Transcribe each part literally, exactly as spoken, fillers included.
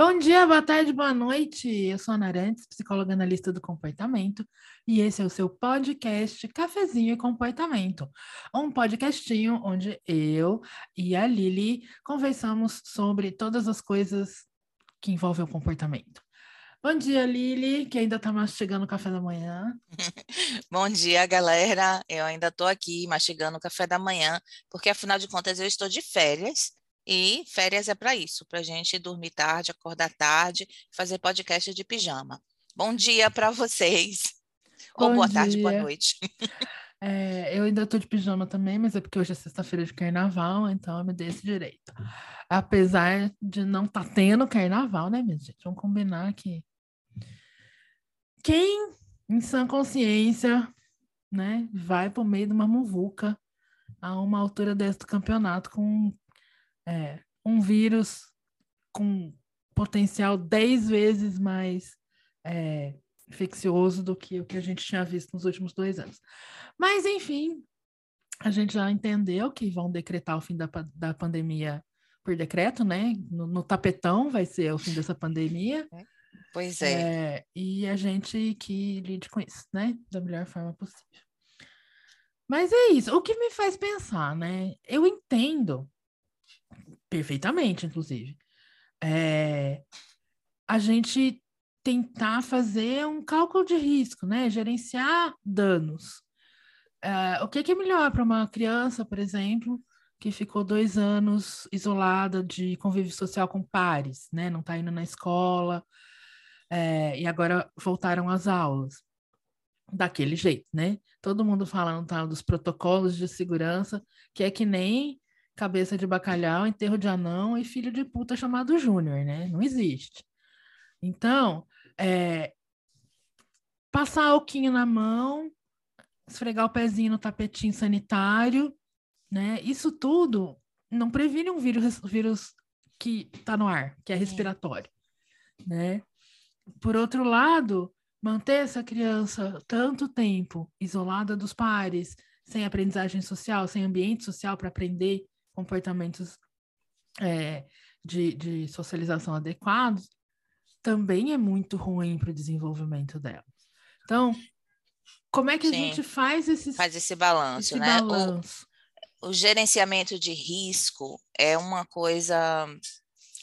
Bom dia, boa tarde, boa noite. Eu sou a Nara Antes, psicóloga analista do comportamento, e esse é o seu podcast Cafezinho e Comportamento, um podcastinho onde eu e a Lili conversamos sobre todas as coisas que envolvem o comportamento. Bom dia, Lili, que ainda está mastigando o café da manhã. Bom dia, galera. Eu ainda estou aqui mastigando o café da manhã, porque afinal de contas eu estou de férias. E férias é para isso, para a gente dormir tarde, acordar tarde, fazer podcast de pijama. Bom dia para vocês. Bom Ou boa dia. tarde, boa noite. É, eu ainda estou de pijama também, mas é porque hoje é sexta-feira de carnaval, então eu me dei esse direito. Apesar de não estar tá tendo carnaval, né, minha gente? Vamos combinar que quem, em sã consciência, né, vai para o meio de uma muvuca a uma altura dessa do campeonato com... É, um vírus com potencial dez vezes mais é, infeccioso do que o que a gente tinha visto nos últimos dois anos. Mas, enfim, a gente já entendeu que vão decretar o fim da, da pandemia por decreto, né? No, no tapetão vai ser o fim dessa pandemia. Pois é. é. E a gente que lide com isso, né? Da melhor forma possível. Mas é isso. O que me faz pensar, né? Eu entendo perfeitamente, inclusive, é, a gente tentar fazer um cálculo de risco, né? Gerenciar danos. É, o que, que é melhor para uma criança, por exemplo, que ficou dois anos isolada de convívio social com pares, né? Não está indo na escola, é, e agora voltaram às aulas. Daquele jeito, né? Todo mundo falando tá, dos protocolos de segurança, que é que nem... cabeça de bacalhau, enterro de anão e filho de puta chamado Júnior, né? Não existe. Então, é, passar alquinho na mão, esfregar o pezinho no tapetinho sanitário, né? Isso tudo não previne um vírus, vírus que está no ar, que é respiratório, né? Por outro lado, manter essa criança tanto tempo isolada dos pares, sem aprendizagem social, sem ambiente social para aprender comportamentos é, de, de socialização adequados, também é muito ruim para o desenvolvimento dela. Então, como é que Sim. a gente faz esse, faz esse balanço? Esse né? balanço? O, o gerenciamento de risco é uma coisa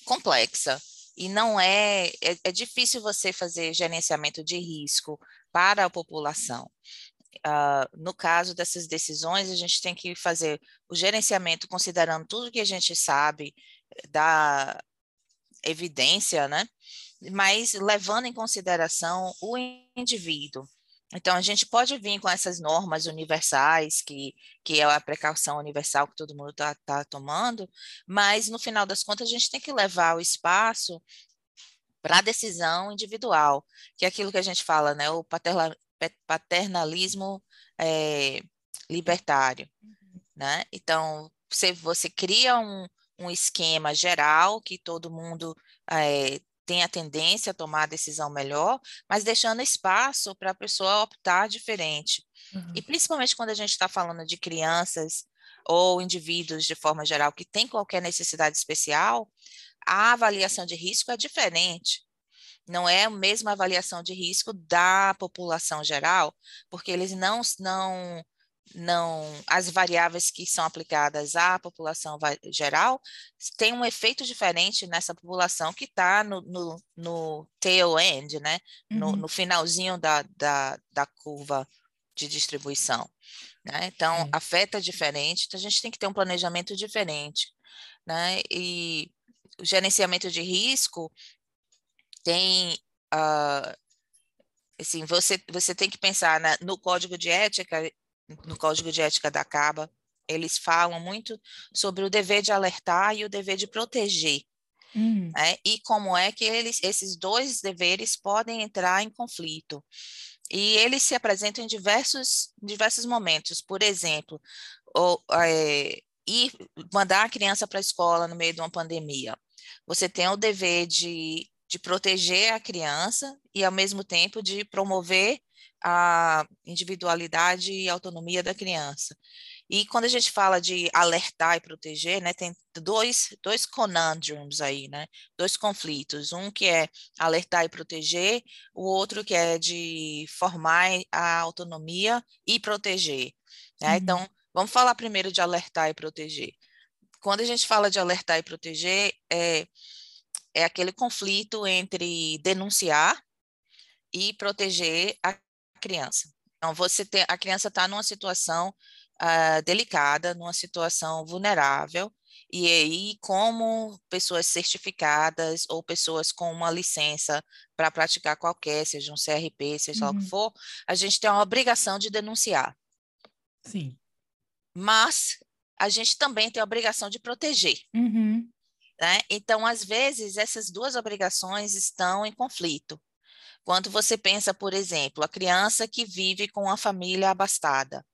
complexa e não é, é, é difícil você fazer gerenciamento de risco para a população. Uh, no caso dessas decisões, a gente tem que fazer o gerenciamento considerando tudo que a gente sabe da evidência, né? Mas levando em consideração o indivíduo. Então, a gente pode vir com essas normas universais, que, que é a precaução universal que todo mundo está tá tomando, mas, no final das contas, a gente tem que levar o espaço para a decisão individual, que é aquilo que a gente fala, né? O paternalismo, paternalismo é, libertário, né? Então, você, você cria um, um esquema geral que todo mundo é, tem a tendência a tomar a decisão melhor, mas deixando espaço para a pessoa optar diferente. Uhum. E principalmente quando a gente está falando de crianças ou indivíduos de forma geral que têm qualquer necessidade especial, a avaliação de risco é diferente. Não é a mesma avaliação de risco da população geral, porque eles não, não, não, as variáveis que são aplicadas à população geral têm um efeito diferente nessa população que está no, no, no tail end, né? no, uhum. no finalzinho da, da, da curva de distribuição, né? Então, uhum. afeta diferente, então a gente tem que ter um planejamento diferente, né? E o gerenciamento de risco tem, uh, assim, você, você tem que pensar na, no código de ética, no código de ética da CABA, eles falam muito sobre o dever de alertar e o dever de proteger, uhum. né? E como é que eles, esses dois deveres podem entrar em conflito. E eles se apresentam em diversos, diversos momentos, por exemplo, ou, é, ir, mandar a criança para a escola no meio de uma pandemia. Você tem o dever de de proteger a criança e, ao mesmo tempo, de promover a individualidade e autonomia da criança. E quando a gente fala de alertar e proteger, né, tem dois, dois conundrums aí, né, dois conflitos, um que é alertar e proteger, o outro que é de formar a autonomia e proteger, né? Uhum. Então, vamos falar primeiro de alertar e proteger. Quando a gente fala de alertar e proteger, é, é aquele conflito entre denunciar e proteger a criança. Então, você tem, a criança está numa situação Uh, delicada, numa situação vulnerável, e aí como pessoas certificadas ou pessoas com uma licença para praticar qualquer, seja um C R P, seja uhum. lá o que for, a gente tem a obrigação de denunciar. Sim. Mas a gente também tem a obrigação de proteger. Uhum. Né? Então, às vezes, essas duas obrigações estão em conflito. Quando você pensa, por exemplo, a criança que vive com uma família abastada,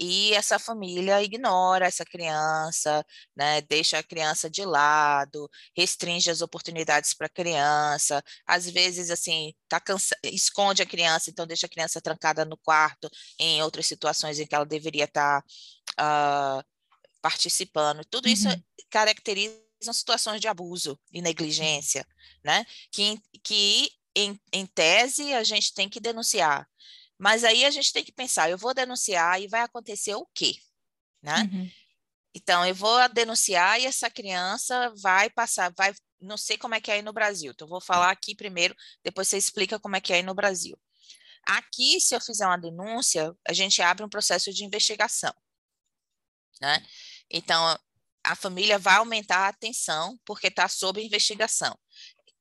e essa família ignora essa criança, né, deixa a criança de lado, restringe as oportunidades para a criança, às vezes, assim, tá cansa... esconde a criança, então deixa a criança trancada no quarto, em outras situações em que ela deveria estar tá, uh, participando. Tudo isso uhum. caracteriza situações de abuso e negligência, né, que, que em, em tese a gente tem que denunciar. Mas aí a gente tem que pensar, eu vou denunciar e vai acontecer o quê? Né? Uhum. Então, eu vou denunciar e essa criança vai passar, vai, não sei como é que é aí no Brasil, então eu vou falar aqui primeiro, depois você explica como é que é aí no Brasil. Aqui, se eu fizer uma denúncia, a gente abre um processo de investigação. Né? Então, a família vai aumentar a atenção porque está sob investigação.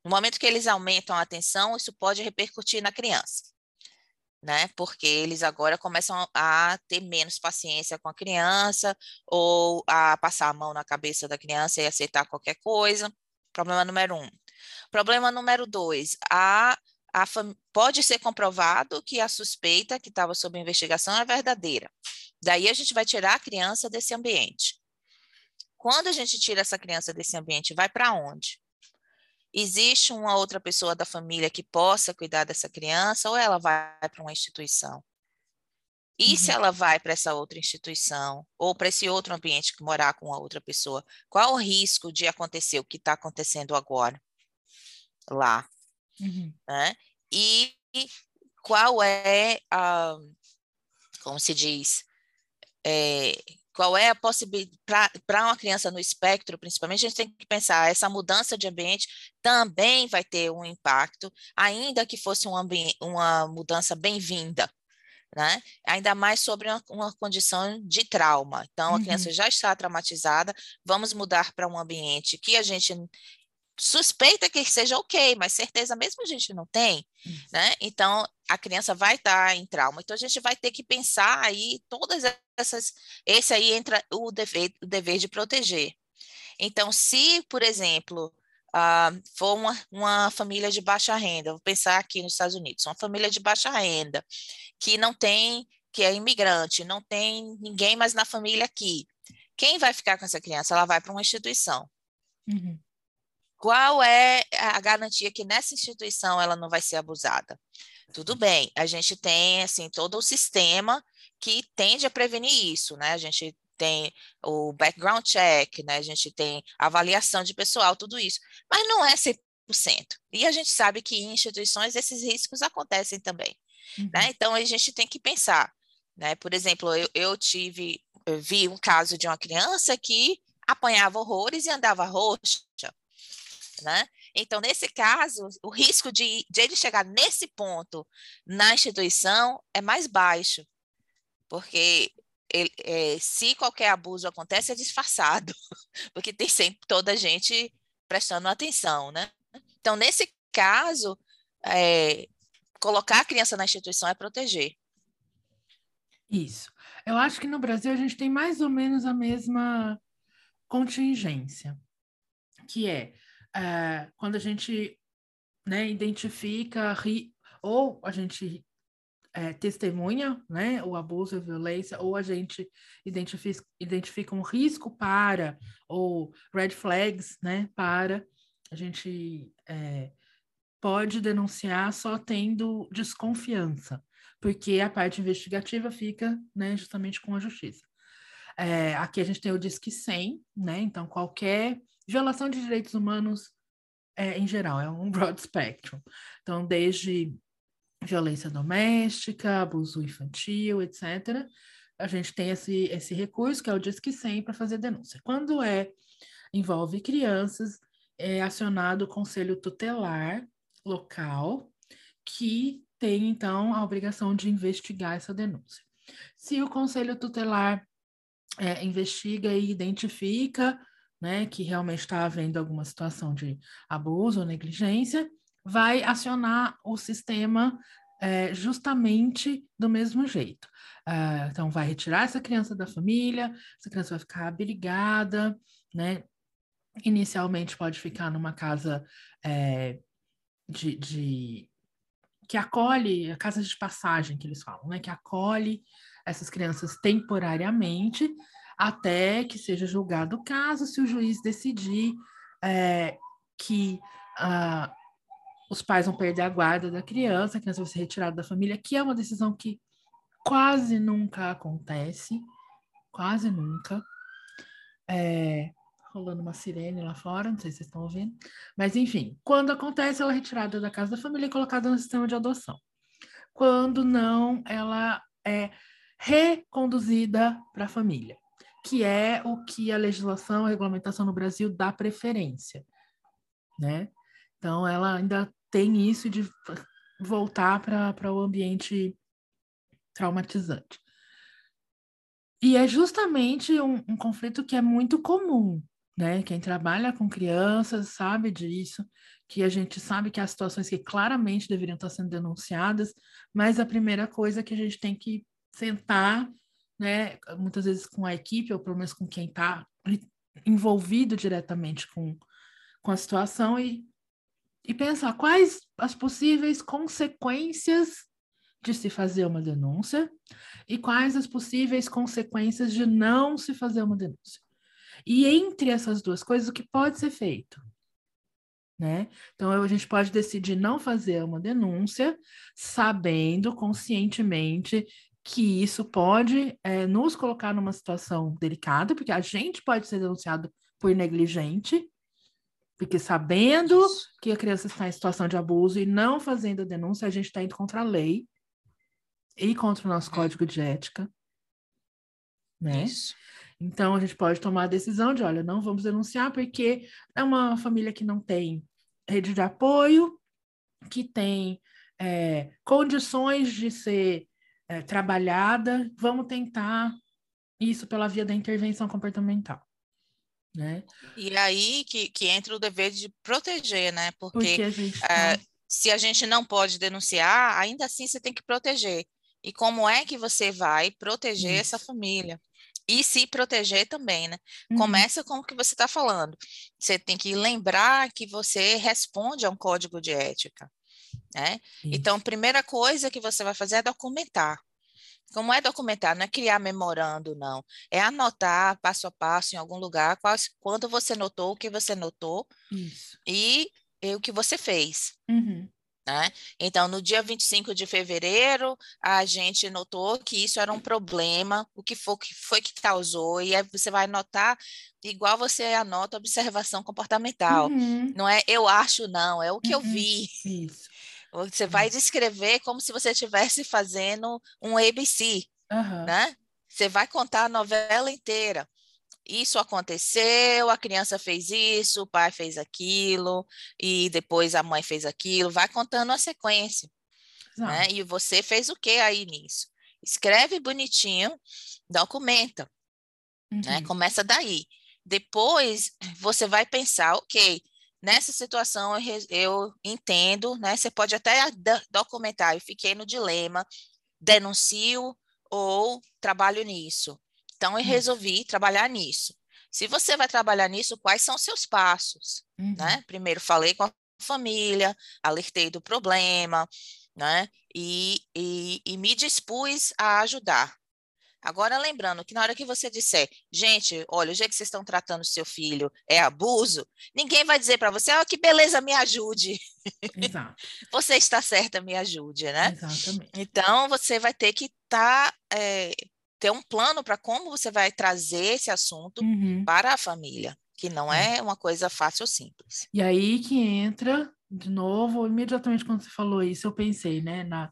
No momento que eles aumentam a atenção, isso pode repercutir na criança. Né? Porque eles agora começam a ter menos paciência com a criança ou a passar a mão na cabeça da criança e aceitar qualquer coisa. Problema número um. Problema número dois, a, a fam... pode ser comprovado que a suspeita que estava sob investigação é verdadeira. Daí a gente vai tirar a criança desse ambiente. Quando a gente tira essa criança desse ambiente, vai para onde? Existe uma outra pessoa da família que possa cuidar dessa criança ou ela vai para uma instituição? E uhum. se ela vai para essa outra instituição ou para esse outro ambiente que morar com a outra pessoa, qual o risco de acontecer o que está acontecendo agora lá? Uhum. Né? E qual é, a, como se diz... É, Qual é a possibilidade, para uma criança no espectro, principalmente, a gente tem que pensar, essa mudança de ambiente também vai ter um impacto, ainda que fosse um ambi... uma mudança bem-vinda, né? Ainda mais sobre uma, uma condição de trauma. Então, a uhum. criança já está traumatizada, vamos mudar para um ambiente que a gente suspeita que seja ok, mas certeza mesmo a gente não tem, uhum. né? Então, a criança vai estar em trauma. Então, a gente vai ter que pensar aí todas essas... Esse aí entra o dever, o dever de proteger. Então, se, por exemplo, uh, for uma, uma família de baixa renda, vou pensar aqui nos Estados Unidos, uma família de baixa renda, que não tem, que é imigrante, não tem ninguém mais na família aqui, quem vai ficar com essa criança? Ela vai para uma instituição. Uhum. Qual é a garantia que nessa instituição ela não vai ser abusada? Tudo bem, a gente tem, assim, todo o sistema que tende a prevenir isso, né? A gente tem o background check, né? A gente tem avaliação de pessoal, tudo isso, mas não é cem por cento. E a gente sabe que em instituições esses riscos acontecem também, uhum. né? Então, a gente tem que pensar, né? Por exemplo, eu, eu tive, eu vi um caso de uma criança que apanhava horrores e andava roxa, né? Então, nesse caso, o risco de, de ele chegar nesse ponto na instituição é mais baixo, porque ele, é, se qualquer abuso acontece, é disfarçado, porque tem sempre toda a gente prestando atenção, né? Então, nesse caso, é, colocar a criança na instituição é proteger. Isso. Eu acho que no Brasil a gente tem mais ou menos a mesma contingência, que é... Uh, quando a gente, né, identifica ri, ou a gente é, testemunha, né, o abuso, a violência, ou a gente identifica, identifica um risco para, ou red flags, né, para, a gente é, pode denunciar só tendo desconfiança. porque a parte investigativa fica, né, justamente com a justiça. É, aqui a gente tem o Disque cem, né? Então, qualquer violação de direitos humanos é, em geral, é um broad spectrum. Então, desde violência doméstica, abuso infantil, etcétera, a gente tem esse, esse recurso, que é o Disque cem, para fazer denúncia. Quando é, envolve crianças, é acionado o Conselho Tutelar local, que tem, então, a obrigação de investigar essa denúncia. Se o Conselho Tutelar é, investiga e identifica, né, que realmente está havendo alguma situação de abuso ou negligência, vai acionar o sistema é, justamente do mesmo jeito. Uh, então, vai retirar essa criança da família, essa criança vai ficar abrigada, né? Inicialmente pode ficar numa casa é, de, de... que acolhe, casas de passagem que eles falam, né? Que acolhe essas crianças temporariamente até que seja julgado o caso, se o juiz decidir é, que... Uh, os pais vão perder a guarda da criança, a criança vai ser retirada da família, que é uma decisão que quase nunca acontece, quase nunca. É, rolando uma sirene lá fora, não sei se vocês estão ouvindo, mas enfim, quando acontece, ela é retirada da casa da família e colocada no sistema de adoção. Quando não, ela é reconduzida para a família, que é o que a legislação, a regulamentação no Brasil dá preferência, né? Então, ela ainda tem isso de voltar para o ambiente traumatizante. E é justamente um, um conflito que é muito comum, né? Quem trabalha com crianças sabe disso, que a gente sabe que há situações que claramente deveriam estar sendo denunciadas, mas a primeira coisa é que a gente tem que sentar, né? Muitas vezes com a equipe, ou pelo menos com quem está envolvido diretamente com, com a situação e E pensar quais as possíveis consequências de se fazer uma denúncia e quais as possíveis consequências de não se fazer uma denúncia. E entre essas duas coisas, o que pode ser feito, né? Então, a gente pode decidir não fazer uma denúncia, sabendo conscientemente que isso pode é, nos colocar numa situação delicada, porque a gente pode ser denunciado por negligente, porque sabendo que a criança está em situação de abuso e não fazendo a denúncia, a gente está indo contra a lei e contra o nosso código de ética, né? Isso. Então, a gente pode tomar a decisão de, olha, não vamos denunciar porque é uma família que não tem rede de apoio, que tem é, condições de ser é, trabalhada, vamos tentar isso pela via da intervenção comportamental. Né? E aí que, que entra o dever de proteger, né? Porque, Porque a gente, né? Uh, se a gente não pode denunciar, ainda assim você tem que proteger. E como é que você vai proteger Isso. essa família? E se proteger também, né? Uhum. Começa com o que você está falando. Você tem que lembrar que você responde a um código de ética, né? Isso. Então, a primeira coisa que você vai fazer é documentar. Como é documentar, não é criar memorando, não. É anotar passo a passo em algum lugar quais, quando você notou, o que você notou Isso. e, e o que você fez. Uhum. Né? Então, no dia vinte e cinco de fevereiro, a gente notou que isso era um problema, o que foi que, foi que causou, e aí você vai anotar igual você anota observação comportamental. Uhum. Não é eu acho, não, é o que uhum. eu vi. Isso. Você vai descrever como se você estivesse fazendo um A B C, uhum. né? Você vai contar a novela inteira. Isso aconteceu, a criança fez isso, o pai fez aquilo, e depois a mãe fez aquilo. Vai contando a sequência, uhum. né? E você fez o que aí nisso? Escreve bonitinho, documenta, uhum. né? Começa daí. Depois, você vai pensar, ok... Nessa situação, eu, eu entendo, né? Você pode até documentar, eu fiquei no dilema, denuncio ou trabalho nisso. Então, eu uhum. resolvi trabalhar nisso. Se você vai trabalhar nisso, quais são seus passos? Uhum. Né? Primeiro, falei com a família, alertei do problema, né? e, e, e me dispus a ajudar. Agora, lembrando que na hora que você disser, gente, olha, o jeito que vocês estão tratando o seu filho é abuso, ninguém vai dizer para você, ah, que beleza, me ajude. Exato. Você está certa, me ajude, né? Exatamente. Então, você vai ter que tá, é, ter um plano para como você vai trazer esse assunto uhum. para a família, que não é uma coisa fácil ou simples. E aí que entra, de novo, imediatamente quando você falou isso, eu pensei, né, na...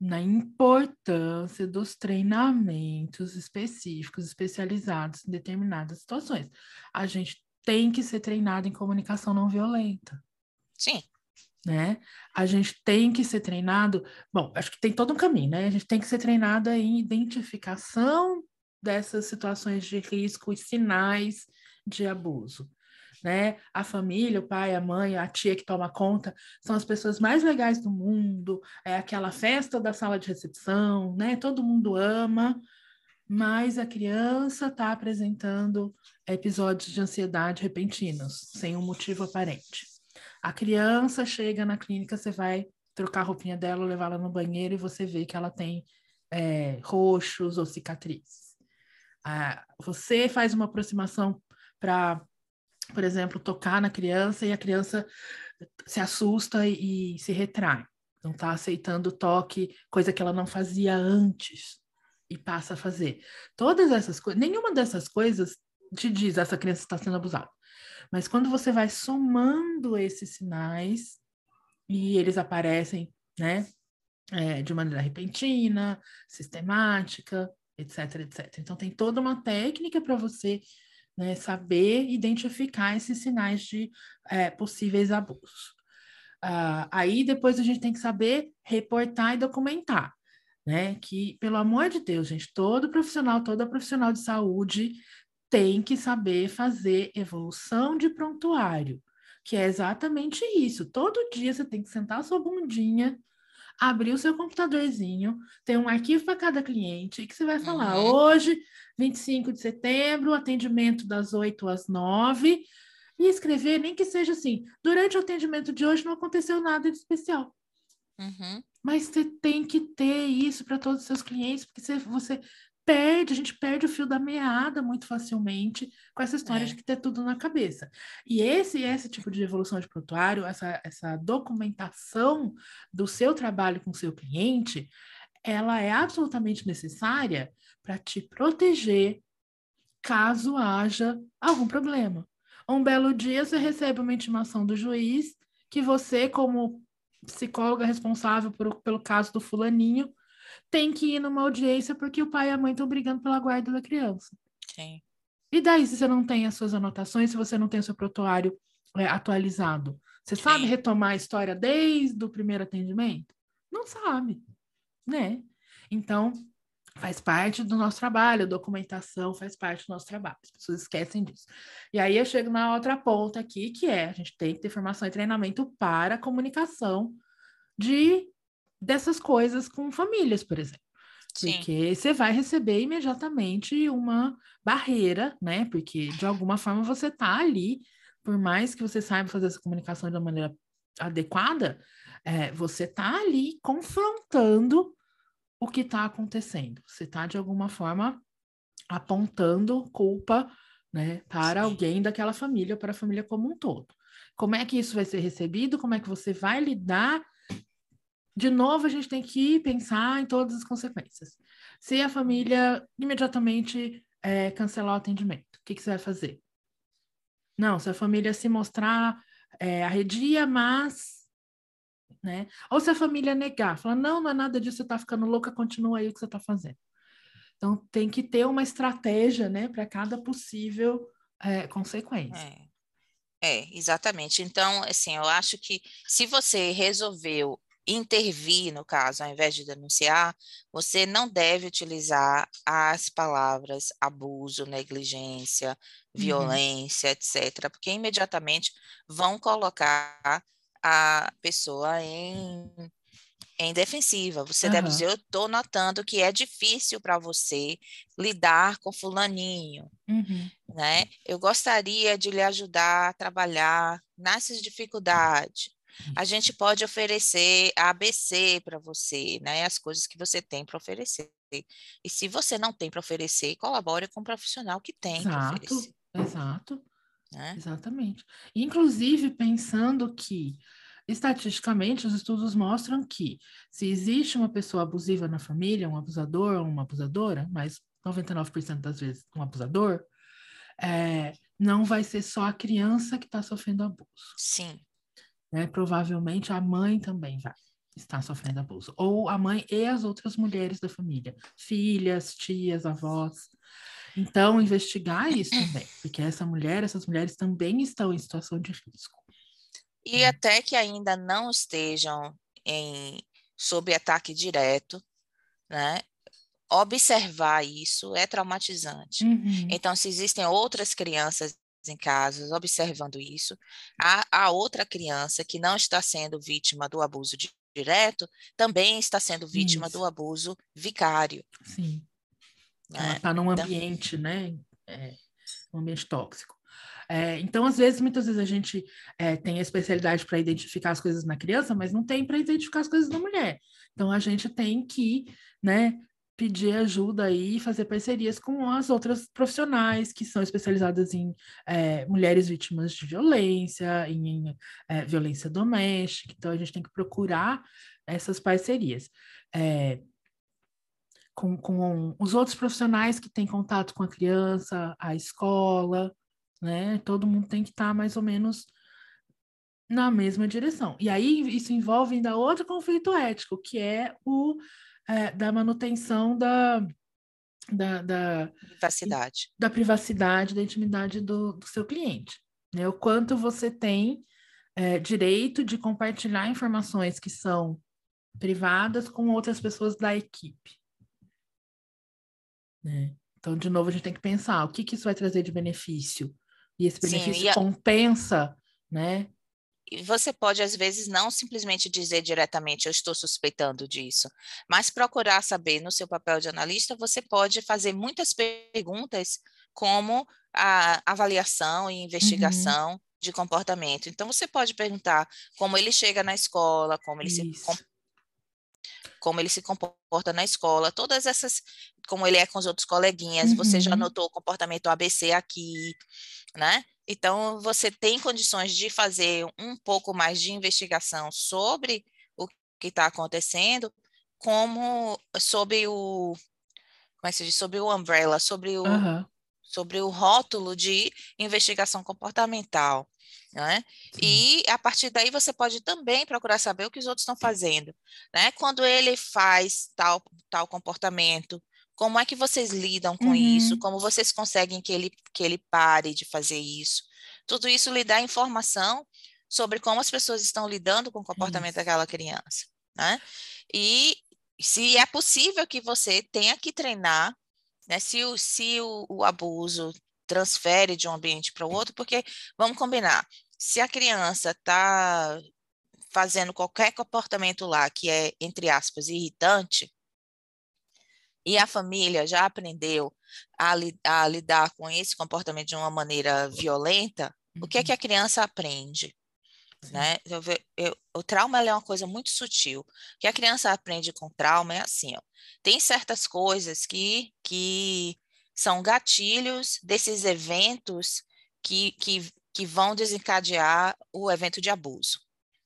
na importância dos treinamentos específicos, especializados em determinadas situações. A gente tem que ser treinado em comunicação não violenta. Sim. Né? A gente tem que ser treinado... Bom, acho que tem todo um caminho, né? A gente tem que ser treinado em identificação dessas situações de risco e sinais de abuso. Né? A família, o pai, a mãe, a tia que toma conta, são as pessoas mais legais do mundo, é aquela festa da sala de recepção, né? Todo mundo ama, mas a criança está apresentando episódios de ansiedade repentinos, sem um motivo aparente. A criança chega na clínica, você vai trocar a roupinha dela, levá-la no banheiro e você vê que ela tem é, roxos ou cicatrizes. Ah, você faz uma aproximação para... por exemplo, tocar na criança e a criança se assusta e, e se retrai. Não está aceitando o toque, coisa que ela não fazia antes e passa a fazer. Todas essas coisas, nenhuma dessas coisas te diz essa criança está sendo abusada. Mas quando você vai somando esses sinais e eles aparecem, né, é, de maneira repentina, sistemática, etc, et cetera. Então tem toda uma técnica para você... né, saber identificar esses sinais de é, possíveis abusos. Ah, aí depois a gente tem que saber reportar e documentar, né? Que, pelo amor de Deus, gente, todo profissional, toda profissional de saúde tem que saber fazer evolução de prontuário, que é exatamente isso. Todo dia você tem que sentar a sua bundinha, abrir o seu computadorzinho, tem um arquivo para cada cliente, que você vai falar, uhum. hoje, vinte e cinco de setembro, atendimento das oito às nove, e escrever, nem que seja assim, durante o atendimento de hoje não aconteceu nada de especial. Uhum. Mas você tem que ter isso para todos os seus clientes, porque você, você perde, a gente perde o fio da meada muito facilmente com essa história é. de que ter tudo na cabeça. E esse, esse tipo de evolução de prontuário, essa, essa documentação do seu trabalho com o seu cliente, ela é absolutamente necessária para te proteger caso haja algum problema. Um belo dia você recebe uma intimação do juiz que você, como psicóloga responsável por, pelo caso do fulaninho, tem que ir numa audiência porque o pai e a mãe estão brigando pela guarda da criança. Sim. E daí, se você não tem as suas anotações, se você não tem o seu prontuário é, atualizado, você Sim. sabe retomar a história desde o primeiro atendimento? Não sabe, né? Então, faz parte do nosso trabalho, documentação faz parte do nosso trabalho, as pessoas esquecem disso. E aí eu chego na outra ponta aqui, que é, a gente tem que ter formação e treinamento para comunicação de... dessas coisas com famílias, por exemplo. Sim. Porque você vai receber imediatamente uma barreira, né? Porque, de alguma forma, você tá ali, por mais que você saiba fazer essa comunicação de uma maneira adequada, é, você tá ali confrontando o que tá acontecendo. Você tá, de alguma forma, apontando culpa, né? Para Sim. alguém daquela família, para a família como um todo. Como é que isso vai ser recebido? Como é que você vai lidar? De novo, a gente tem que pensar em todas as consequências. Se a família imediatamente é, cancelar o atendimento, o que, que você vai fazer? Não, se a família se mostrar é, arredia, mas... né? Ou se a família negar, falar, não, não é nada disso, você tá ficando louca, continua aí o que você tá fazendo. Então, tem que ter uma estratégia, né, para cada possível é, consequência. É. é, exatamente. Então, assim, eu acho que se você resolveu intervir, no caso, ao invés de denunciar, você não deve utilizar as palavras abuso, negligência, violência, uhum. etcétera, porque imediatamente vão colocar a pessoa em, em defensiva. Você uhum. deve dizer, eu estou notando que é difícil para você lidar com fulaninho, uhum. né? Eu gostaria de lhe ajudar a trabalhar nessas dificuldades. A gente pode oferecer a A B C para você, né? As coisas que você tem para oferecer. E se você não tem para oferecer, colabore com o profissional que tem para oferecer. Exato, né? Exatamente. Inclusive, pensando que, estatisticamente, os estudos mostram que se existe uma pessoa abusiva na família, um abusador ou uma abusadora, mas noventa e nove por cento das vezes um abusador, é, não vai ser só a criança que está sofrendo abuso. Sim. Né? Provavelmente a mãe também vai estar sofrendo abuso. Ou a mãe e as outras mulheres da família. Filhas, tias, avós. Então, investigar isso também. Porque essa mulher, essas mulheres também estão em situação de risco. E é. Até que ainda não estejam em, sob ataque direto, né? Observar isso é traumatizante. Uhum. Então, se existem outras crianças em casa observando isso, a, a outra criança que não está sendo vítima do abuso de, direto também está sendo vítima isso. do abuso vicário. Sim. Ela está é, num então... ambiente, né? É, um ambiente tóxico. É, então, às vezes, muitas vezes a gente é, tem a especialidade para identificar as coisas na criança, mas não tem para identificar as coisas na mulher. Então, a gente tem que, né? pedir ajuda aí, fazer parcerias com as outras profissionais que são especializadas em é, mulheres vítimas de violência, em é, violência doméstica. Então, a gente tem que procurar essas parcerias é, com, com os outros profissionais que têm contato com a criança, a escola, né? Todo mundo tem que estar mais ou menos na mesma direção. E aí, isso envolve ainda outro conflito ético, que é o É, da manutenção da, da, da, privacidade. da privacidade, da intimidade do, do seu cliente, né? O quanto você tem é, direito de compartilhar informações que são privadas com outras pessoas da equipe, né? Então, de novo, a gente tem que pensar o que, que isso vai trazer de benefício, e esse benefício Sim, e a... compensa, né? Você pode, às vezes, não simplesmente dizer diretamente, eu estou suspeitando disso, mas procurar saber, no seu papel de analista, você pode fazer muitas perguntas como a avaliação e investigação uhum. de comportamento. Então, você pode perguntar como ele chega na escola, como ele, se, com, como ele se comporta na escola, todas essas, como ele é com os outros coleguinhas, uhum. você já notou o comportamento A B C aqui, né? Então, você tem condições de fazer um pouco mais de investigação sobre o que está acontecendo, como sobre o, como é que se diz? Sobre o umbrella, sobre o, uhum. sobre o rótulo de investigação comportamental, né? E, a partir daí, você pode também procurar saber o que os outros estão fazendo, né? Quando ele faz tal, tal comportamento, como é que vocês lidam com uhum. isso? Como vocês conseguem que ele, que ele pare de fazer isso? Tudo isso lhe dá informação sobre como as pessoas estão lidando com o comportamento isso. daquela criança, né? E se é possível que você tenha que treinar, né? Se o, se o, o abuso transfere de um ambiente para o outro, porque, vamos combinar, se a criança está fazendo qualquer comportamento lá que é, entre aspas, irritante, e a família já aprendeu a, li- a lidar com esse comportamento de uma maneira violenta, uhum. o que é que a criança aprende? Né? Eu, eu, o trauma é uma coisa muito sutil. O que a criança aprende com trauma é assim, ó, tem certas coisas que, que são gatilhos desses eventos que, que, que vão desencadear o evento de abuso,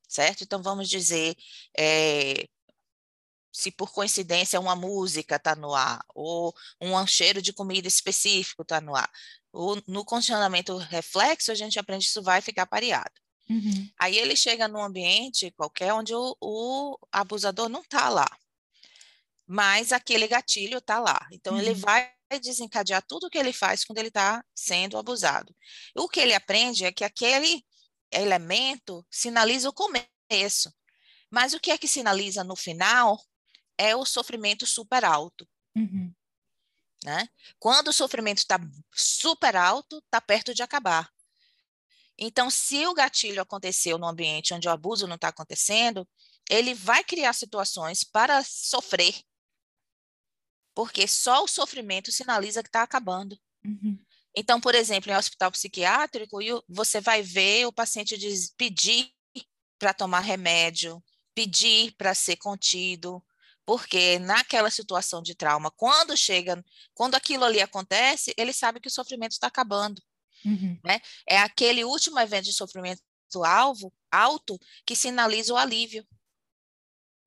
certo? Então, vamos dizer... É, se por coincidência uma música está no ar, ou um cheiro de comida específico está no ar. Ou no condicionamento reflexo, a gente aprende que isso vai ficar pareado. Uhum. Aí ele chega num ambiente qualquer onde o, o abusador não está lá, mas aquele gatilho está lá. Então, uhum. ele vai desencadear tudo o que ele faz quando ele está sendo abusado. O que ele aprende é que aquele elemento sinaliza o começo, mas o que é que sinaliza no final é o sofrimento super alto, uhum. né? Quando o sofrimento está super alto, está perto de acabar. Então, se o gatilho aconteceu no ambiente onde o abuso não está acontecendo, ele vai criar situações para sofrer, porque só o sofrimento sinaliza que está acabando. Uhum. Então, por exemplo, em hospital psiquiátrico, você vai ver o paciente pedir para tomar remédio, pedir para ser contido, porque naquela situação de trauma, quando chega, quando aquilo ali acontece, ele sabe que o sofrimento está acabando. Uhum. Né? É aquele último evento de sofrimento alvo, alto, que sinaliza o alívio.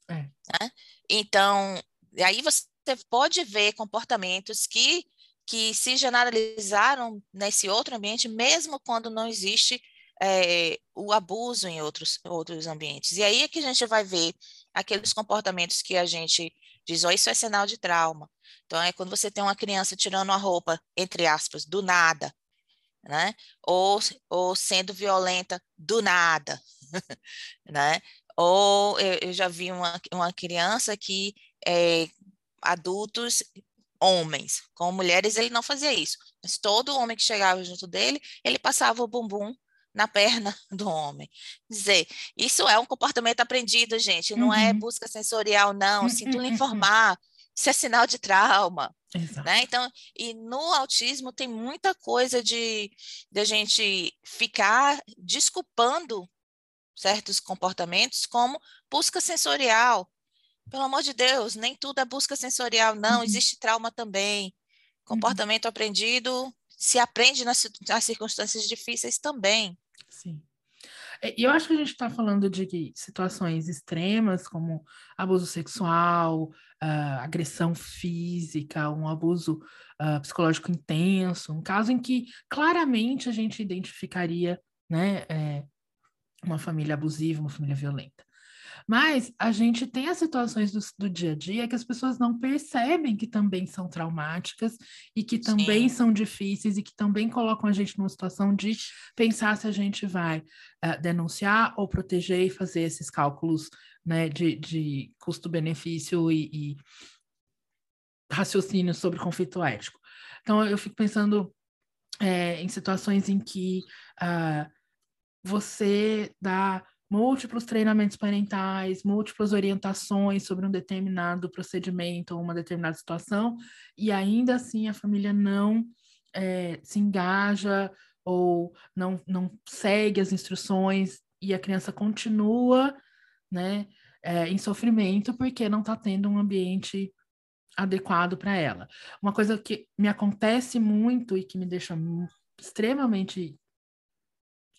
É. Né? Então, aí você pode ver comportamentos que, que se generalizaram nesse outro ambiente, mesmo quando não existe é, o abuso em outros, outros ambientes. E aí é que a gente vai ver aqueles comportamentos que a gente diz, oh, isso é sinal de trauma. Então, é quando você tem uma criança tirando a roupa, entre aspas, do nada, né? Ou, ou sendo violenta do nada, né? Ou eu, eu já vi uma, uma criança que é, adultos, homens, com mulheres ele não fazia isso, mas todo homem que chegava junto dele, ele passava o bumbum na perna do homem. Quer dizer, isso é um comportamento aprendido, gente, não uhum. é busca sensorial, não, sinto lhe informar, isso é sinal de trauma. Exato. Né? Então, e no autismo tem muita coisa de, de a gente ficar desculpando certos comportamentos como busca sensorial. Pelo amor de Deus, nem tudo é busca sensorial, não. Uhum. Existe trauma também. Comportamento uhum. aprendido se aprende nas, nas circunstâncias difíceis também. Sim. E eu acho que a gente está falando de situações extremas, como abuso sexual, uh, agressão física, um abuso uh, psicológico intenso, um caso em que claramente a gente identificaria, né, é, uma família abusiva, uma família violenta. Mas a gente tem as situações do, do dia a dia que as pessoas não percebem que também são traumáticas e que também Sim. são difíceis e que também colocam a gente numa situação de pensar se a gente vai uh, denunciar ou proteger e fazer esses cálculos, né, de, de custo-benefício e, e raciocínio sobre conflito ético. Então, eu fico pensando é, em situações em que uh, você dá múltiplos treinamentos parentais, múltiplas orientações sobre um determinado procedimento ou uma determinada situação, e ainda assim a família não é, se engaja ou não, não segue as instruções e a criança continua, né, é, em sofrimento porque não está tendo um ambiente adequado para ela. Uma coisa que me acontece muito e que me deixa extremamente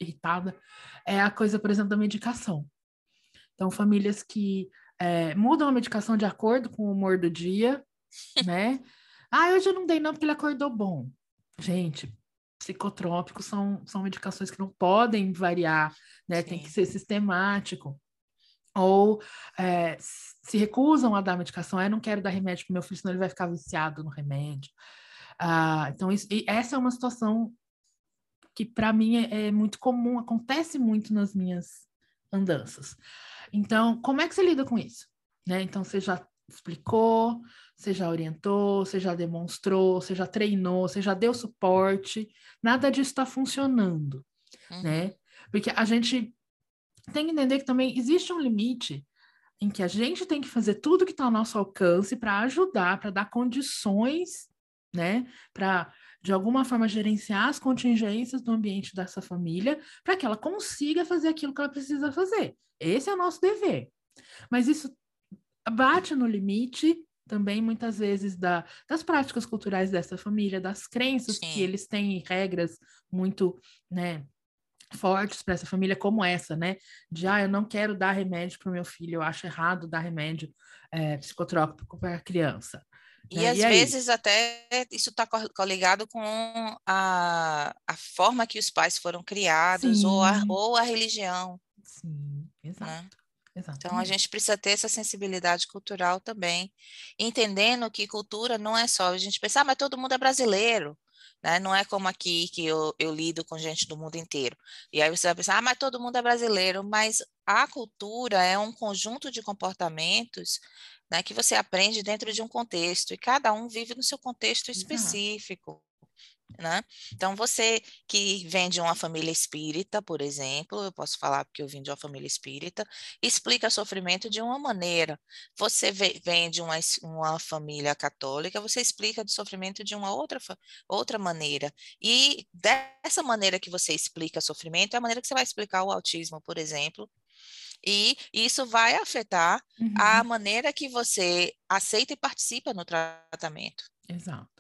irritada, é a coisa, por exemplo, da medicação. Então, famílias que é, mudam a medicação de acordo com o humor do dia, né? Ah, hoje eu não dei não porque ele acordou bom. Gente, psicotrópicos são, são medicações que não podem variar, né? Sim. Tem que ser sistemático. Ou é, se recusam a dar medicação, ah, eu não quero dar remédio pro meu filho, senão ele vai ficar viciado no remédio. Ah, então, isso, e essa é uma situação que para mim é, é muito comum, acontece muito nas minhas andanças. Então, como é que você lida com isso? Né? Então, você já explicou, você já orientou, você já demonstrou, você já treinou, você já deu suporte, nada disso está funcionando, uhum. né? Porque a gente tem que entender que também existe um limite em que a gente tem que fazer tudo que está ao nosso alcance para ajudar, para dar condições, né? Para, de alguma forma, gerenciar as contingências do ambiente dessa família para que ela consiga fazer aquilo que ela precisa fazer. Esse é o nosso dever. Mas isso bate no limite também, muitas vezes, da, das práticas culturais dessa família, das crenças Sim. que eles têm e regras muito, né, fortes para essa família, como essa, né? De, ah, eu não quero dar remédio para o meu filho, eu acho errado dar remédio é, psicotrópico para a criança. E né? às e vezes até isso está coligado com a, a forma que os pais foram criados ou a, ou a religião. Sim, exato. Né? Então a gente precisa ter essa sensibilidade cultural também, entendendo que cultura não é só a gente pensar, ah, mas todo mundo é brasileiro, né? Não é como aqui que eu, eu lido com gente do mundo inteiro. E aí você vai pensar, ah, mas todo mundo é brasileiro, mas a cultura é um conjunto de comportamentos, né, que você aprende dentro de um contexto, e cada um vive no seu contexto específico. Uhum. Né? Então, você que vem de uma família espírita, por exemplo, eu posso falar porque eu vim de uma família espírita, explica sofrimento de uma maneira. Você vem de uma, uma família católica, você explica de sofrimento de uma outra, outra maneira. E dessa maneira que você explica sofrimento, é a maneira que você vai explicar o autismo, por exemplo, e isso vai afetar uhum. a maneira que você aceita e participa no tratamento. Exato.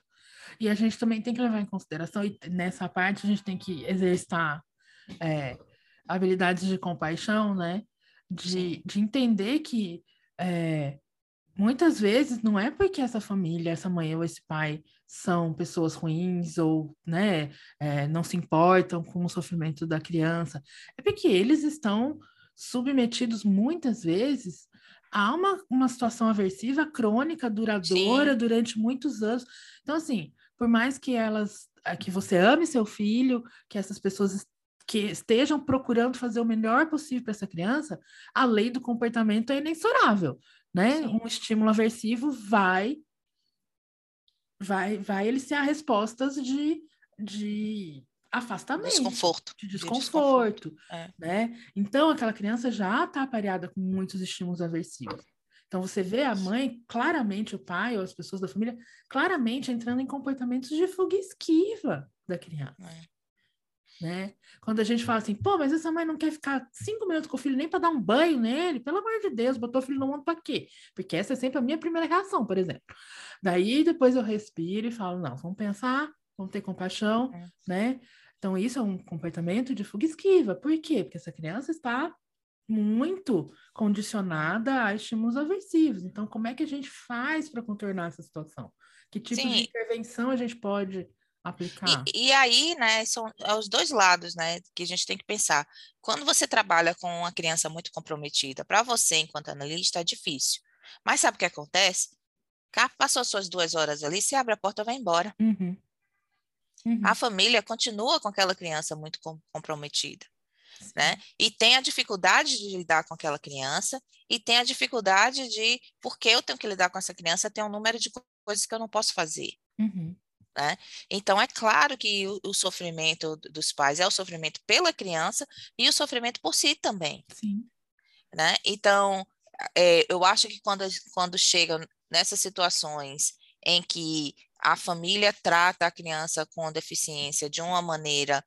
E a gente também tem que levar em consideração, e nessa parte a gente tem que exercitar é, habilidades de compaixão, né? De, de entender que é, muitas vezes não é porque essa família, essa mãe ou esse pai são pessoas ruins ou né, é, não se importam com o sofrimento da criança. É porque eles estão submetidos muitas vezes a uma, uma situação aversiva crônica, duradoura, Sim. durante muitos anos. Então, assim, por mais que elas, que você ame seu filho, que essas pessoas que estejam procurando fazer o melhor possível para essa criança, a lei do comportamento é inexorável, né? Sim. Um estímulo aversivo vai, vai, vai eliciar respostas de, de afastamento, desconforto. de desconforto, de desconforto. né? É. Então, aquela criança já está apareada com muitos estímulos aversivos. Então, você vê a mãe, claramente o pai ou as pessoas da família, claramente entrando em comportamentos de fuga e esquiva da criança. É. Né? Quando a gente fala assim, pô, mas essa mãe não quer ficar cinco minutos com o filho nem para dar um banho nele, pelo amor de Deus, botou o filho no mundo para quê? Porque essa é sempre a minha primeira reação, por exemplo. Daí depois eu respiro e falo, não, vamos pensar, vamos ter compaixão, é. né? Então isso é um comportamento de fuga e esquiva. Por quê? Porque essa criança está muito condicionada a estímulos aversivos. Então como é que a gente faz para contornar essa situação? Que tipo Sim. de intervenção a gente pode aplicar. E, e aí, né, são os dois lados, né, que a gente tem que pensar. Quando você trabalha com uma criança muito comprometida, para você, enquanto analista, é difícil. Mas sabe o que acontece? Passou suas duas horas ali, se abre a porta, vai embora. Uhum. Uhum. A família continua com aquela criança muito com- comprometida, né? E tem a dificuldade de lidar com aquela criança, e tem a dificuldade de, porque eu tenho que lidar com essa criança, tem um número de coisas que eu não posso fazer. Uhum. Né? Então, é claro que o, o sofrimento dos pais é o sofrimento pela criança e o sofrimento por si também. Sim. Né? Então, é, eu acho que quando, quando chegam nessas situações em que a família trata a criança com deficiência de uma maneira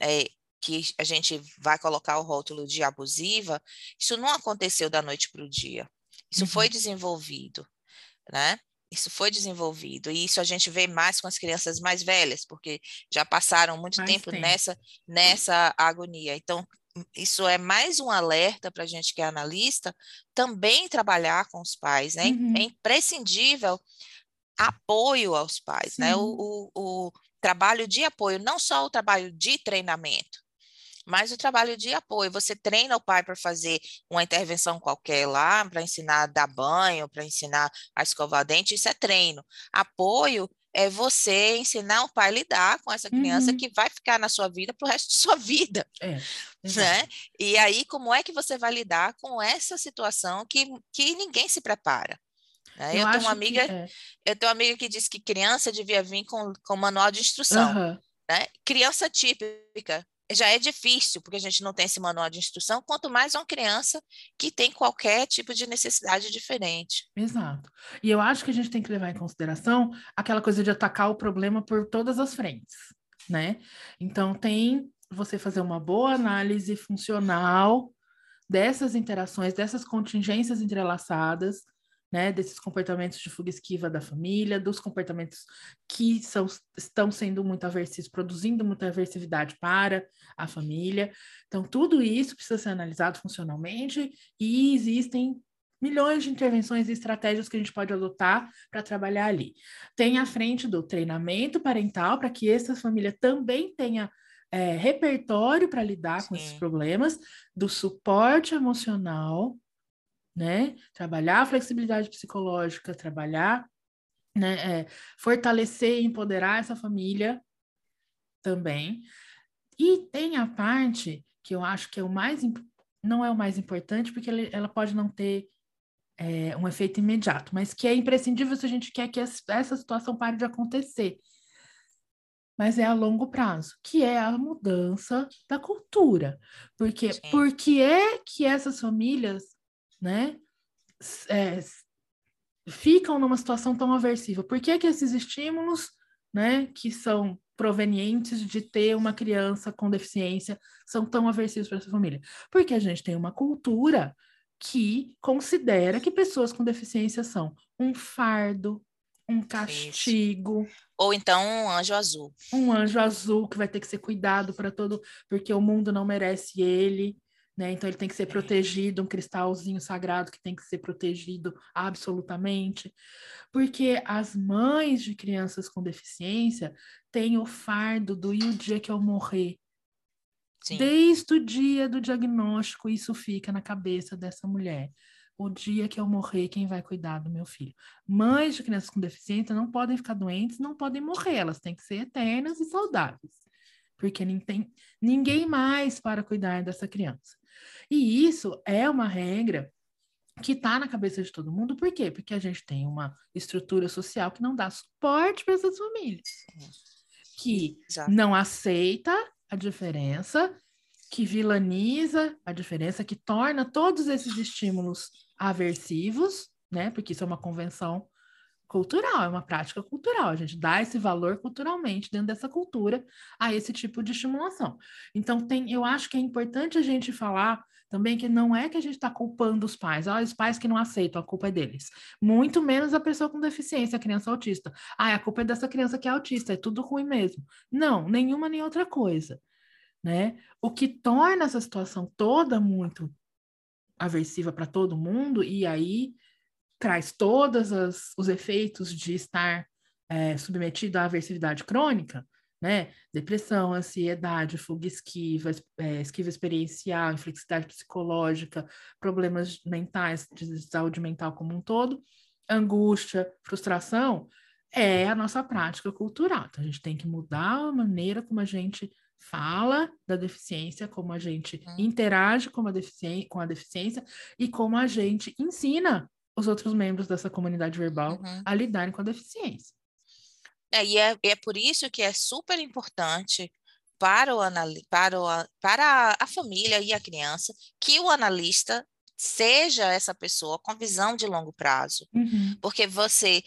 é, que a gente vai colocar o rótulo de abusiva, isso não aconteceu da noite para o dia. Isso uhum. foi desenvolvido, né? Isso foi desenvolvido, e isso a gente vê mais com as crianças mais velhas, porque já passaram muito mais tempo, tempo. Nessa, nessa agonia. Então, isso é mais um alerta para a gente que é analista, também trabalhar com os pais, né? Uhum. É imprescindível apoio aos pais, Sim. né? O, o, o trabalho de apoio, não só o trabalho de treinamento, mas o trabalho de apoio, você treina o pai para fazer uma intervenção qualquer lá, para ensinar a dar banho, para ensinar a escovar dente, isso é treino. Apoio é você ensinar o pai a lidar com essa criança uhum. que vai ficar na sua vida para o resto de sua vida. É, né? E aí, como é que você vai lidar com essa situação que, que ninguém se prepara? Né? Eu, eu, tenho uma amiga, é. eu tenho uma amiga que disse que criança devia vir com o manual de instrução. Uhum. Né? Criança típica. Já é difícil, porque a gente não tem esse manual de instrução, quanto mais uma criança que tem qualquer tipo de necessidade diferente. Exato. E eu acho que a gente tem que levar em consideração aquela coisa de atacar o problema por todas as frentes, né? Então, tem você fazer uma boa análise funcional dessas interações, dessas contingências entrelaçadas, né, desses comportamentos de fuga e esquiva da família, dos comportamentos que são, estão sendo muito aversivos, produzindo muita aversividade para a família. Então, tudo isso precisa ser analisado funcionalmente e existem milhões de intervenções e estratégias que a gente pode adotar para trabalhar ali. Tem a frente do treinamento parental para que essa família também tenha é, repertório para lidar Sim. com esses problemas, do suporte emocional, né? Trabalhar a flexibilidade psicológica, trabalhar, né? é, fortalecer e empoderar essa família também. E tem a parte que eu acho que é o mais, não é o mais importante, porque ela pode não ter é, um efeito imediato, mas que é imprescindível se a gente quer que essa situação pare de acontecer. Mas é a longo prazo, que é a mudança da cultura. Porque, porque é que essas famílias, né, é, ficam numa situação tão aversiva? Por que que esses estímulos, né, que são provenientes de ter uma criança com deficiência, são tão aversivos para essa família? Porque a gente tem uma cultura que considera que pessoas com deficiência são um fardo, um castigo. Isso. Ou então um anjo azul. Um anjo azul que vai ter que ser cuidado para todo... Porque o mundo não merece ele, né? Então ele tem que ser protegido, um cristalzinho sagrado que tem que ser protegido absolutamente. Porque as mães de crianças com deficiência têm o fardo do "e o dia que eu morrer?" Sim. Desde o dia do diagnóstico, isso fica na cabeça dessa mulher. O dia que eu morrer, quem vai cuidar do meu filho? Mães de crianças com deficiência não podem ficar doentes, não podem morrer. Elas têm que ser eternas e saudáveis. Porque não tem ninguém mais para cuidar dessa criança. E isso é uma regra que está na cabeça de todo mundo. Por quê? Porque a gente tem uma estrutura social que não dá suporte para essas famílias. Que Exato. Não aceita a diferença, que vilaniza a diferença, que torna todos esses estímulos aversivos, né? Porque isso é uma convenção cultural, é uma prática cultural. A gente dá esse valor culturalmente dentro dessa cultura a esse tipo de estimulação. Então, tem, eu acho que é importante a gente falar também que não é que a gente está culpando os pais. Ah, os pais que não aceitam, a culpa é deles. Muito menos a pessoa com deficiência, a criança autista. Ah, a culpa é dessa criança que é autista, é tudo ruim mesmo. Não, nenhuma nem outra coisa, né? O que torna essa situação toda muito aversiva para todo mundo, e aí traz todos os efeitos de estar é, submetido à aversividade crônica, né? Depressão, ansiedade, fuga esquiva, é, esquiva experiencial, inflexibilidade psicológica, problemas mentais, de saúde mental como um todo, angústia, frustração, é a nossa prática cultural. Então, a gente tem que mudar a maneira como a gente fala da deficiência, como a gente hum. interage com a, defici- com a deficiência e como a gente ensina os outros membros dessa comunidade verbal uhum. a lidarem com a deficiência. É, e é, é por isso que é super importante para, o anal... para, o, para a família e a criança que o analista seja essa pessoa com visão de longo prazo. Uhum. Porque você,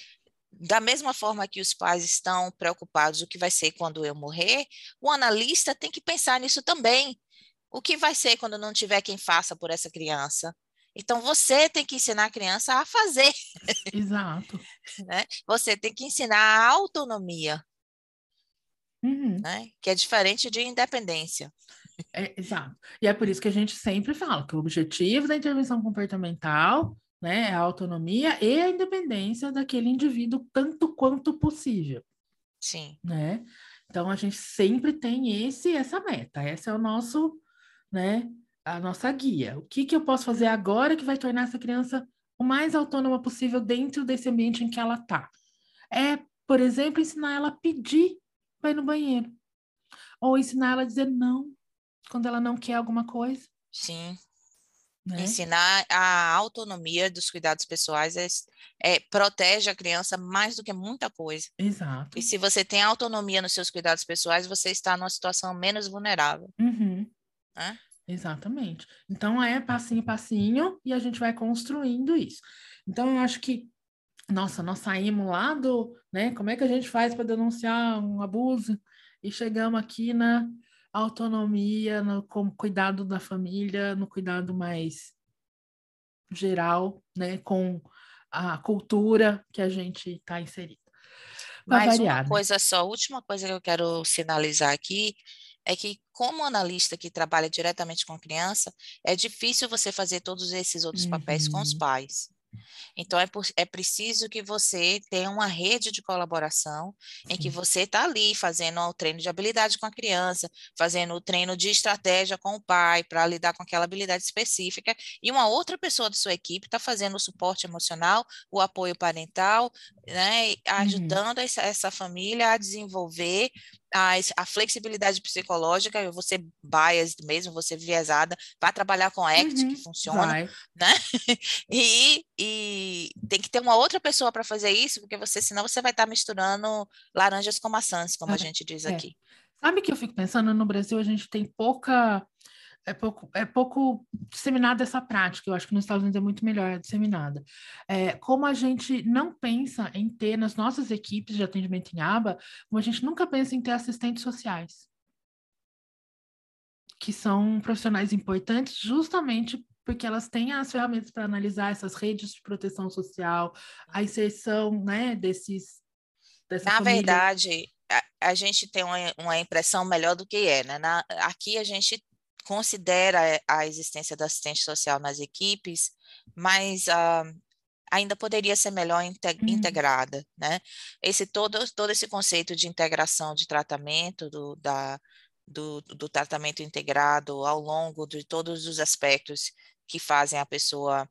da mesma forma que os pais estão preocupados o que vai ser quando eu morrer, o analista tem que pensar nisso também. O que vai ser quando não tiver quem faça por essa criança? Então, você tem que ensinar a criança a fazer. Exato. Né? Você tem que ensinar a autonomia, uhum. né? Que é diferente de independência. É, exato. E é por isso que a gente sempre fala que o objetivo da intervenção comportamental, né, é a autonomia e a independência daquele indivíduo tanto quanto possível. Sim. Né? Então, a gente sempre tem esse, essa meta. Esse é o nosso... né? A nossa guia. O que que eu posso fazer agora que vai tornar essa criança o mais autônoma possível dentro desse ambiente em que ela está? É, por exemplo, ensinar ela a pedir para ir no banheiro. Ou ensinar ela a dizer não quando ela não quer alguma coisa. Sim. Né? Ensinar a autonomia dos cuidados pessoais é, é, protege a criança mais do que muita coisa. Exato. E se você tem autonomia nos seus cuidados pessoais, você está numa situação menos vulnerável. Uhum. Né? Exatamente. Então, é passinho, passinho, e a gente vai construindo isso. Então, eu acho que, nossa, nós saímos lá do, né, como é que a gente faz para denunciar um abuso? E chegamos aqui na autonomia, no como cuidado da família, no cuidado mais geral, né, com a cultura que a gente está inserida. Mais uma coisa só, última coisa que eu quero sinalizar aqui, é que como analista que trabalha diretamente com a criança, é difícil você fazer todos esses outros uhum. papéis com os pais. Então, é, por, é preciso que você tenha uma rede de colaboração em Sim. que você está ali fazendo o treino de habilidade com a criança, fazendo o treino de estratégia com o pai para lidar com aquela habilidade específica, e uma outra pessoa da sua equipe está fazendo o suporte emocional, o apoio parental, né, ajudando uhum. essa, essa família a desenvolver a, a flexibilidade psicológica. Eu vou ser biased mesmo, vou ser viesada, vai trabalhar com ACT, uhum. que funciona, vai. Né? E, e tem que ter uma outra pessoa para fazer isso, porque você, senão você vai estar tá misturando laranjas com maçãs, como é. a gente diz é. aqui. Sabe que eu fico pensando, no Brasil a gente tem pouca, é pouco, é pouco disseminada essa prática, eu acho que nos Estados Unidos é muito melhor disseminada. É, como a gente não pensa em ter, nas nossas equipes de atendimento em aba, como a gente nunca pensa em ter assistentes sociais, que são profissionais importantes justamente porque elas têm as ferramentas para analisar essas redes de proteção social, a inserção, né, desses... Dessa Na família. Verdade, a, a gente tem uma, uma impressão melhor do que é, né? Na, aqui a gente considera a existência do assistente social nas equipes, mas... Uh, ainda poderia ser melhor integrada, uhum. né? Esse, todo, todo esse conceito de integração de tratamento, do, da, do, do tratamento integrado ao longo de todos os aspectos que fazem a pessoa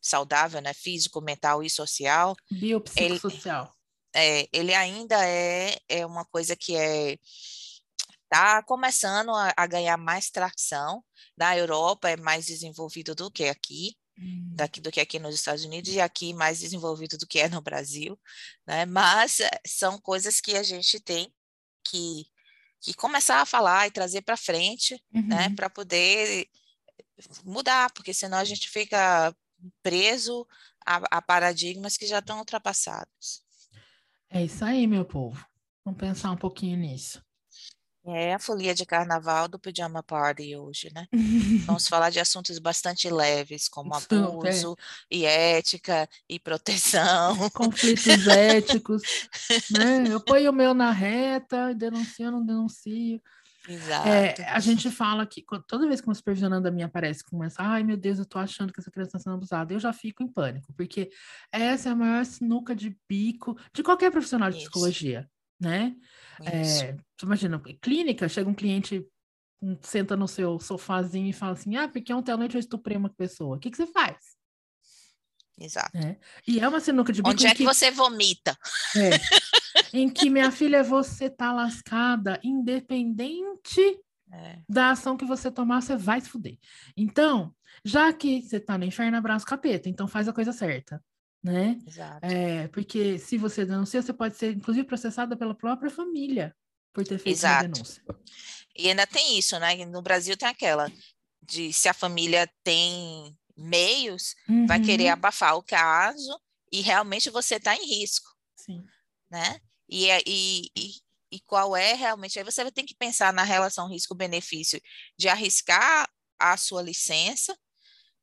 saudável, né? Físico, mental e social. Biopsicossocial. Ele, é, ele ainda é, é uma coisa que é... Está começando a, a ganhar mais tração. Na Europa é mais desenvolvido do que aqui. Daqui, do que aqui nos Estados Unidos e aqui mais desenvolvido do que é no Brasil, né? Mas são coisas que a gente tem que, que começar a falar e trazer para frente, uhum. né? Para poder mudar, porque senão a gente fica preso a, a paradigmas que já estão ultrapassados. É isso aí, meu povo. Vamos pensar um pouquinho nisso. É a folia de carnaval do Pijama Party hoje, né? Vamos falar de assuntos bastante leves, como abuso e ética e proteção. Conflitos éticos, né? Eu ponho o meu na reta, denuncio ou não denuncio. Exato. É, a gente fala que toda vez que uma supervisionanda minha aparece com essa, ai meu Deus, eu tô achando que essa criança está sendo abusada, eu já fico em pânico, porque essa é a maior sinuca de bico de qualquer profissional de Isso. psicologia. Né? É, imagina, clínica, chega um cliente, senta no seu sofazinho e fala assim, ah, porque ontem à noite eu estuprei uma pessoa. O que, que você faz? Exato. É. E é uma sinuca de bico. Onde é que, que você vomita? É. Em que, minha filha, você tá lascada, independente é. da ação que você tomar, você vai se fuder. Então, já que você tá no inferno, abraça o capeta, então faz a coisa certa. Né? Exato. É, porque se você denuncia, você pode ser, inclusive, processada pela própria família por ter feito Exato. Uma denúncia. E ainda tem isso, né? No Brasil tem aquela de se a família tem meios, uhum. vai querer abafar o caso e realmente você está em risco. Sim. Né? E, e, e, e qual é realmente... Aí você vai ter que pensar na relação risco-benefício de arriscar a sua licença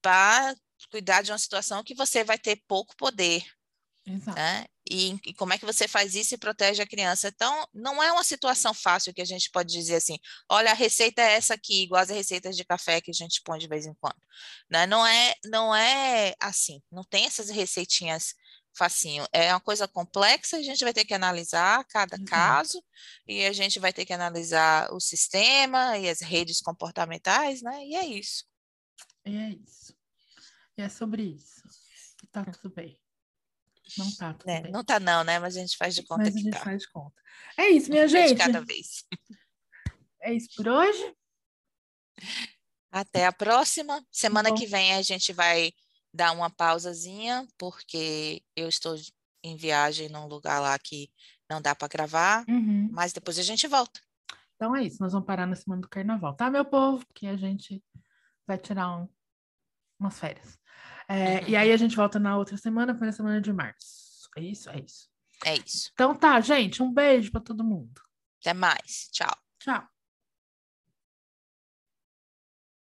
para... cuidar de uma situação que você vai ter pouco poder, Exato. Né? E, e como é que você faz isso e protege a criança? Então, não é uma situação fácil que a gente pode dizer assim, olha, a receita é essa aqui, igual as receitas de café que a gente põe de vez em quando, né? Não é, não é assim, não tem essas receitinhas facinho, é uma coisa complexa, a gente vai ter que analisar cada Exato. Caso, e a gente vai ter que analisar o sistema e as redes comportamentais, né? E é isso. E é isso. É sobre isso. Tá tudo bem. Não tá tudo é, bem. Não tá não, né? Mas a gente faz de conta Mas que a gente tá. faz de conta. É isso, minha gente. Cada vez. É isso por hoje. Até a próxima. Semana Bom. Que vem a gente vai dar uma pausazinha, porque eu estou em viagem num lugar lá que não dá para gravar, uhum. mas depois a gente volta. Então é isso. Nós vamos parar na semana do carnaval, tá, meu povo? Porque a gente vai tirar um, umas férias. É, e aí a gente volta na outra semana, primeira semana de março. É isso? É isso. É isso. Então tá, gente. Um beijo pra todo mundo. Até mais. Tchau. Tchau.